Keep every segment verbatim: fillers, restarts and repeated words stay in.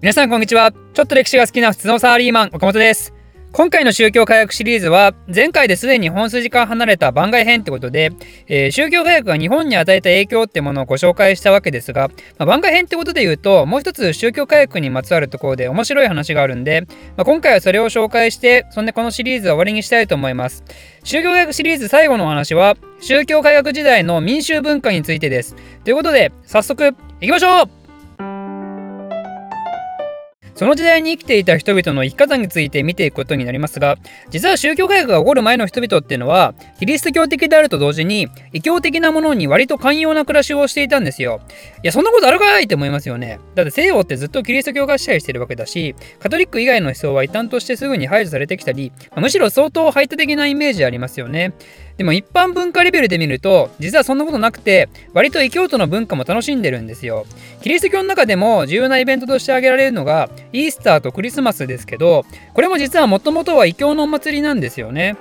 皆さんこんにちは。ちょっと歴史が好きな普通のサラリーマン岡本です。今回の宗教改革シリーズは前回ですでに本筋から離れた番外編ってことで、えー、宗教改革が日本に与えた影響ってものをご紹介したわけですが、まあ、番外編ってことで言うともう一つ宗教改革にまつわるところで面白い話があるんで、まあ、今回はそれを紹介してそんでこのシリーズは終わりにしたいと思います。宗教改革シリーズ最後のお話は宗教改革時代の民衆文化についてです。ということで早速いきましょう。その時代に生きていた人々の生き方について見ていくことになりますが、実は宗教改革が起こる前の人々っていうのはキリスト教的であると同時に異教的なものに割と寛容な暮らしをしていたんですよ。いやそんなことあるかいって思いますよね。だって西洋ってずっとキリスト教が支配してるわけだし、カトリック以外の思想は異端としてすぐに排除されてきたり、むしろ相当排他的なイメージありますよね。でも一般文化レベルで見ると実はそんなことなくて、割と異教徒の文化も楽しんでるんですよ。キリスト教の中でも重要なイベントとして挙げられるのがイースターとクリスマスですけど、これも実はもともとは異教のお祭りなんですよね。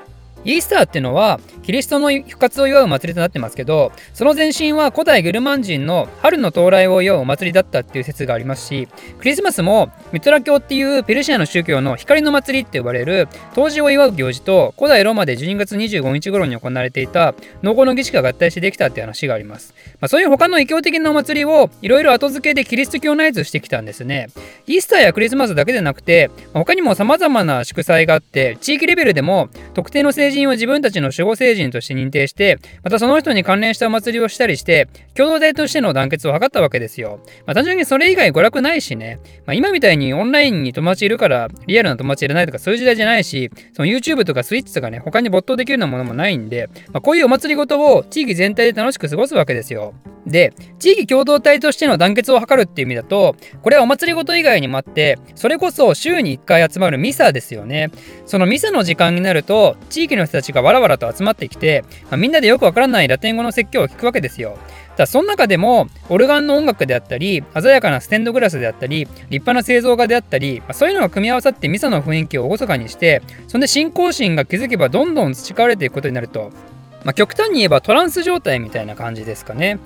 イースターってのはキリストの復活を祝う祭りとなってますけど、その前身は古代ゲルマン人の春の到来を祝うお祭りだったっていう説がありますし、クリスマスもミトラ教っていうペルシアの宗教の光の祭りって呼ばれる冬至を祝う行事と古代ローマでじゅうにがつにじゅうごにち頃に行われていた農耕の儀式が合体してできたって話があります。まあ、そういう他の異教的なお祭りをいろいろ後付けでキリスト教ナイズしてきたんですね。イースターやクリスマスだけでなくて他にも様々な祝祭があって、地域レベルでも特定の政治人を自分たちの守護聖人として認定して、またその人に関連したお祭りをしたりして共同体としての団結を図ったわけですよ。まあ、単純にそれ以外娯楽ないしね、まあ、今みたいにオンラインに友達いるからリアルな友達いらないとかそういう時代じゃないし、その YouTube とか Switch とかね、他に没頭できるようなものもないんで、まあ、こういうお祭りごとを地域全体で楽しく過ごすわけですよ。で、地域共同体としての団結を図るっていう意味だと、これはお祭りごと以外にもあって、それこそ週にいっかい集まるミサですよね。そのミサの時間になると地域の人たちがわらわらと集まってきて、まあ、みんなでよくわからないラテン語の説教を聞くわけですよ。ただその中でもオルガンの音楽であったり、鮮やかなステンドグラスであったり、立派な製造画であったり、まあ、そういうのが組み合わさってミサの雰囲気を厳かにして、そんで信仰心が気づけばどんどん培われていくことになると、まあ、極端に言えばトランス状態みたいな感じですかね。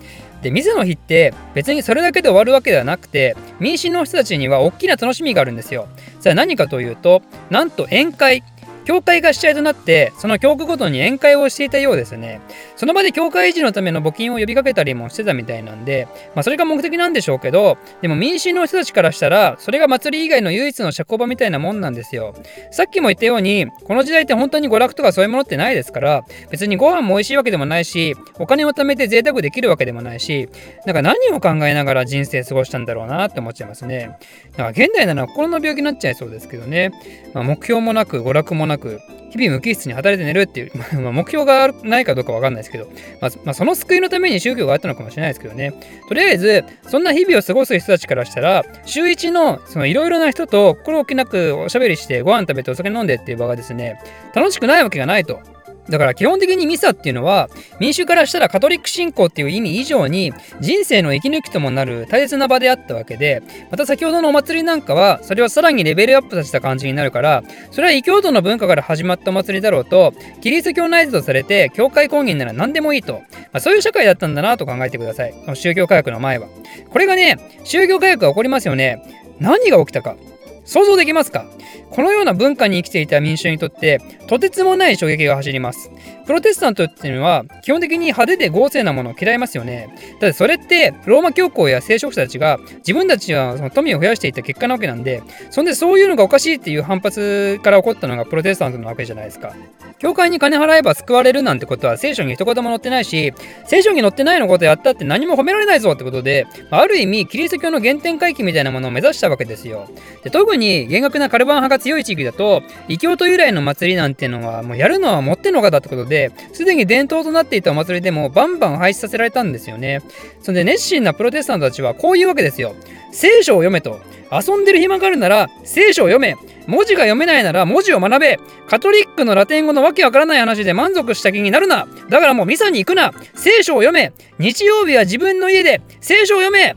で、ミサの日って別にそれだけで終わるわけではなくて、民衆の人たちには大きな楽しみがあるんですよ。それは何かというと、なんと宴会、教会が主体となってその教区ごとに宴会をしていたようですね。その場で教会維持のための募金を呼びかけたりもしてたみたいなんで、まあ、それが目的なんでしょうけど、でも民衆の人たちからしたらそれが祭り以外の唯一の社交場みたいなもんなんですよ。さっきも言ったようにこの時代って本当に娯楽とかそういうものってないですから、別にご飯も美味しいわけでもないし、お金を貯めて贅沢できるわけでもないし、なんか何を考えながら人生過ごしたんだろうなって思っちゃいますね。なんか現代なら心の病気になっちゃいそうですけどね。まあ、目標もなく娯楽もなくなく日々無機質に働いて寝るっていう目標がないかどうかわかんないですけど、まあまあ、その救いのために宗教があったのかもしれないですけどね。とりあえずそんな日々を過ごす人たちからしたら、週一のそのいろいろな人と心置きなくおしゃべりしてご飯食べてお酒飲んでっていう場がですね、楽しくないわけがないと。だから基本的にミサっていうのは民衆からしたらカトリック信仰っていう意味以上に人生の息抜きともなる大切な場であったわけで、また先ほどのお祭りなんかはそれをさらにレベルアップさせた感じになるから、それは異教徒の文化から始まったお祭りだろうとキリスト教内図とされて教会公認なら何でもいいと、まあ、そういう社会だったんだなと考えてください。宗教改革の前は。これがね、宗教改革が起こりますよね。何が起きたか想像できますか？このような文化に生きていた民衆にとってとてつもない衝撃が走ります。プロテスタントっていうのは基本的に派手で豪勢なものを嫌いますよね。だってそれってローマ教皇や聖職者たちが自分たちはその富を増やしていた結果なわけなんで、そんでそういうのがおかしいっていう反発から起こったのがプロテスタントなわけじゃないですか。教会に金払えば救われるなんてことは聖書に一言も載ってないし、聖書に載ってないのことやったって何も褒められないぞってことで、ある意味キリスト教の原点回帰みたいなものを目指したわけですよ。で、特に厳格なカルバン派が強い地域だと異教徒由来の祭りなんてのはもうやるのはもってのがだってことですでに伝統となっていたお祭りでもバンバン廃止させられたんですよね。そんで熱心なプロテスタントたちはこういうわけですよ。聖書を読めと。遊んでる暇があるなら聖書を読め。文字が読めないなら文字を学べ。カトリックのラテン語のわけわからない話で満足した気になるな。だからもうミサに行くな。聖書を読め。日曜日は自分の家で聖書を読め。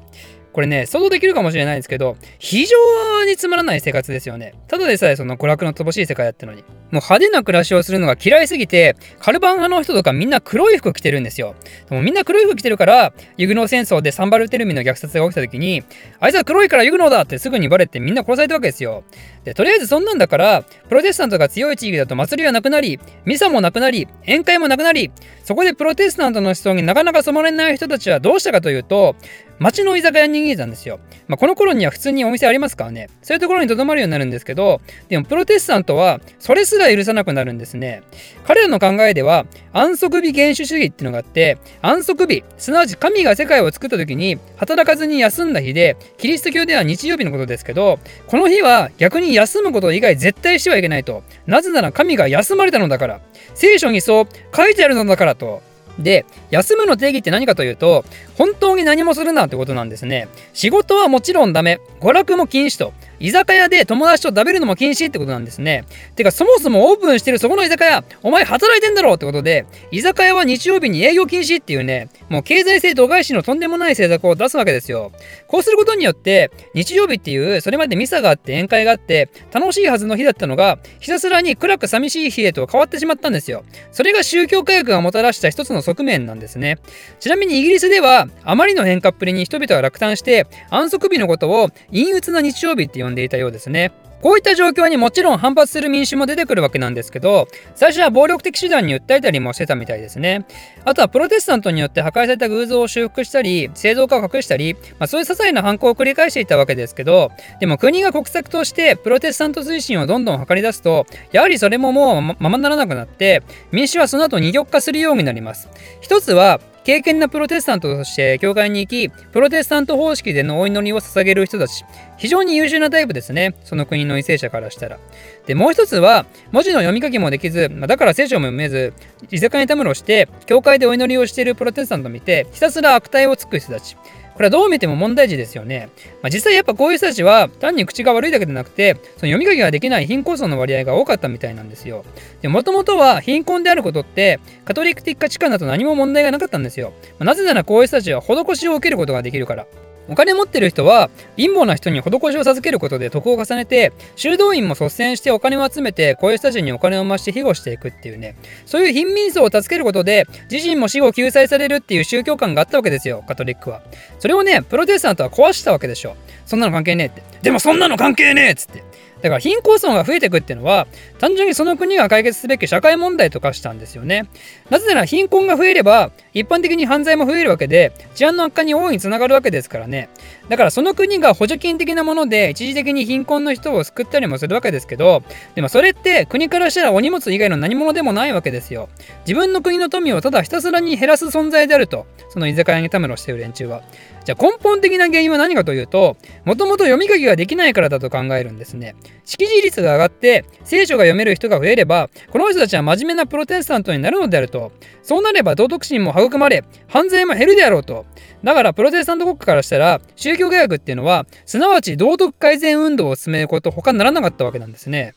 これね、想像できるかもしれないですけど、非常につまらない生活ですよね。ただでさえその娯楽の乏しい世界だったのに。もう派手な暮らしをするのが嫌いすぎて、カルバン派の人とかみんな黒い服着てるんですよ。でもみんな黒い服着てるから、ユグノー戦争でサンバルテルミの虐殺が起きた時に、あいつは黒いからユグノーだってすぐにバレてみんな殺されたわけですよ。で、とりあえずそんなんだから、プロテスタントが強い地域だと祭りはなくなり、ミサもなくなり、宴会もなくなり、そこでプロテスタントの思想になかなか染まれない人たちはどうしたかというと、街の居酒屋に逃げたんですよ。まあ、この頃には普通にお店ありますからね。そういうところに留まるようになるんですけど、でもプロテスタントはそれすら許さなくなるんですね。彼らの考えでは安息日原始主義っていうのがあって、安息日、すなわち神が世界を作った時に働かずに休んだ日で、キリスト教では日曜日のことですけど、この日は逆に休むこと以外絶対してはいけないと。なぜなら神が休まれたのだから、聖書にそう書いてあるのだからと。で、休むの定義って何かというと、本当に何もするなってことなんですね。仕事はもちろんダメ、娯楽も禁止と、居酒屋で友達と食べるのも禁止ってことなんですね。てか、そもそもオープンしてるそこの居酒屋、お前働いてんだろうってことで、居酒屋は日曜日に営業禁止っていうね、もう経済性度外視のとんでもない政策を出すわけですよ。こうすることによって、日曜日っていう、それまでミサがあって宴会があって、楽しいはずの日だったのが、ひたすらに暗く寂しい日へと変わってしまったんですよ。それが宗教改革がもたらした一つの側面なんですね。ちなみにイギリスでは、あまりの変化っぷりに人々は落胆して、安息日のことを陰鬱な日曜日って呼んでいたようですね。こういった状況にもちろん反発する民衆も出てくるわけなんですけど、最初は暴力的手段に訴えたりもしてたみたいですね。あとはプロテスタントによって破壊された偶像を修復したり、製造化を隠したり、まあ、そういう些細な犯行を繰り返していたわけですけど、でも国が国策としてプロテスタント推進をどんどん図り出すと、やはりそれももうままならなくなって、民衆はその後二極化するようになります。一つは、敬虔なプロテスタントとして教会に行き、プロテスタント方式でのお祈りを捧げる人たち、非常に優秀なタイプですね、その国の為政者からしたら。で、もう一つは、文字の読み書きもできず、だから聖書も読めず、居酒屋にたむろして、教会でお祈りをしているプロテスタントを見て、ひたすら悪態をつく人たち。これはどう見ても問題児ですよね。まあ、実際やっぱこういう人たちは単に口が悪いだけでなくて、その読み書きができない貧困層の割合が多かったみたいなんですよ。で、もともとは貧困であることってカトリック的価値観だと何も問題がなかったんですよ。まあ、なぜならこういう人たちは施しを受けることができるから。お金持ってる人は貧乏な人に施しを授けることで得を重ねて、修道院も率先してお金を集めて、こういう人たちにお金を増して庇護していくっていうね、そういう貧民層を助けることで自身も死後救済されるっていう宗教観があったわけですよ、カトリックは。それをね、プロテスタントは壊したわけでしょ。そんなの関係ねえって。でもそんなの関係ねえっつって。だから貧困層が増えていくっていうのは、単純にその国が解決すべき社会問題と化したんですよね。なぜなら貧困が増えれば、一般的に犯罪も増えるわけで、治安の悪化に大いにつながるわけですからね。だからその国が補助金的なもので、一時的に貧困の人を救ったりもするわけですけど、でもそれって国からしたらお荷物以外の何者でもないわけですよ。自分の国の富をただひたすらに減らす存在であると、その居酒屋にたむろしている連中は。じゃあ根本的な原因は何かというと、もともと読み書きができないからだと考えるんですね。識字率が上がって聖書が読める人が増えれば、この人たちは真面目なプロテスタントになるのであると。そうなれば道徳心も育まれ、犯罪も減るであろうと。だからプロテスタント国家からしたら、宗教改革っていうのはすなわち道徳改善運動を進めること他にならなかったわけなんですね。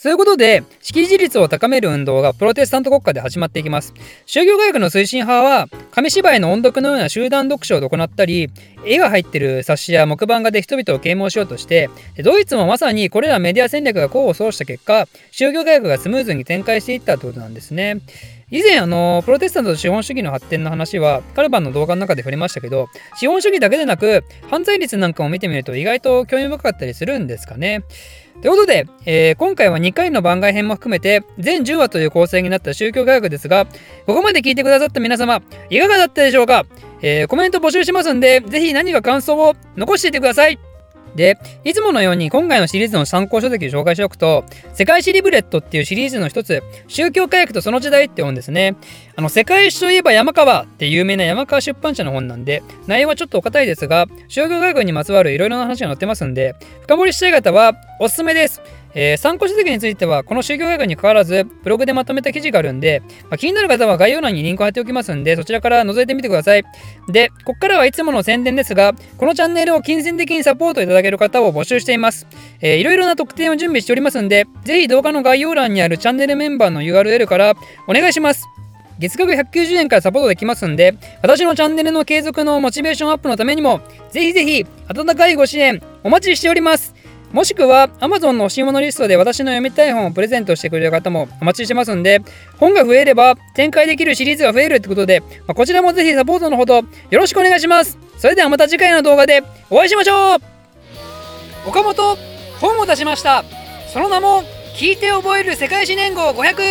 そういうことで、識字率を高める運動がプロテスタント国家で始まっていきます。宗教改革の推進派は、紙芝居の音読のような集団読書を行ったり、絵が入ってる冊子や木版画で人々を啓蒙しようとして、ドイツもまさにこれらメディア戦略が功を奏した結果、宗教改革がスムーズに展開していったってことなんですね。以前あのプロテスタントと資本主義の発展の話はカルバンの動画の中で触れましたけど、資本主義だけでなく犯罪率なんかを見てみると意外と興味深かったりするんですかね。ということで、えー、今回はにかいの番外編も含めて全じゅうわという構成になった宗教改革ですが、ここまで聞いてくださった皆様いかがだったでしょうか。えー、コメント募集しますんで、ぜひ何か感想を残していてください。で、いつものように今回のシリーズの参考書籍を紹介しておくと、世界史リブレットっていうシリーズの一つ、宗教改革とその時代って本ですね。あの世界史といえば山川って有名な山川出版社の本なんで、内容はちょっとお堅いですが、宗教改革にまつわるいろいろな話が載ってますんで、深掘りしたい方はおすすめです。えー、参考書籍についてはこの宗教改革に関わらずブログでまとめた記事があるんで、まあ、気になる方は概要欄にリンクを貼っておきますんで、そちらから覗いてみてください。で、ここからはいつもの宣伝ですが、このチャンネルを金銭的にサポートいただける方を募集しています。えー、いろいろな特典を準備しておりますんで、ぜひ動画の概要欄にあるチャンネルメンバーの ユーアールエル からお願いします。月額ひゃくきゅうじゅうえんからサポートできますんで、私のチャンネルの継続のモチベーションアップのためにも、ぜひぜひ温かいご支援お待ちしております。もしくは Amazon の欲しいものリストで私の読みたい本をプレゼントしてくれる方もお待ちしてますんで、本が増えれば展開できるシリーズが増えるってことで、まあ、こちらもぜひサポートのほどよろしくお願いします。それではまた次回の動画でお会いしましょう。岡本、本を出しました。その名も聞いて覚える世界史年号ごひゃく。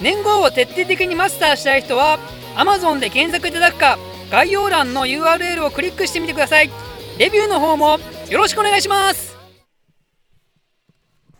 年号を徹底的にマスターしたい人は Amazon で検索いただくか、概要欄の ユーアールエル をクリックしてみてください。レビューの方もよろしくお願いします。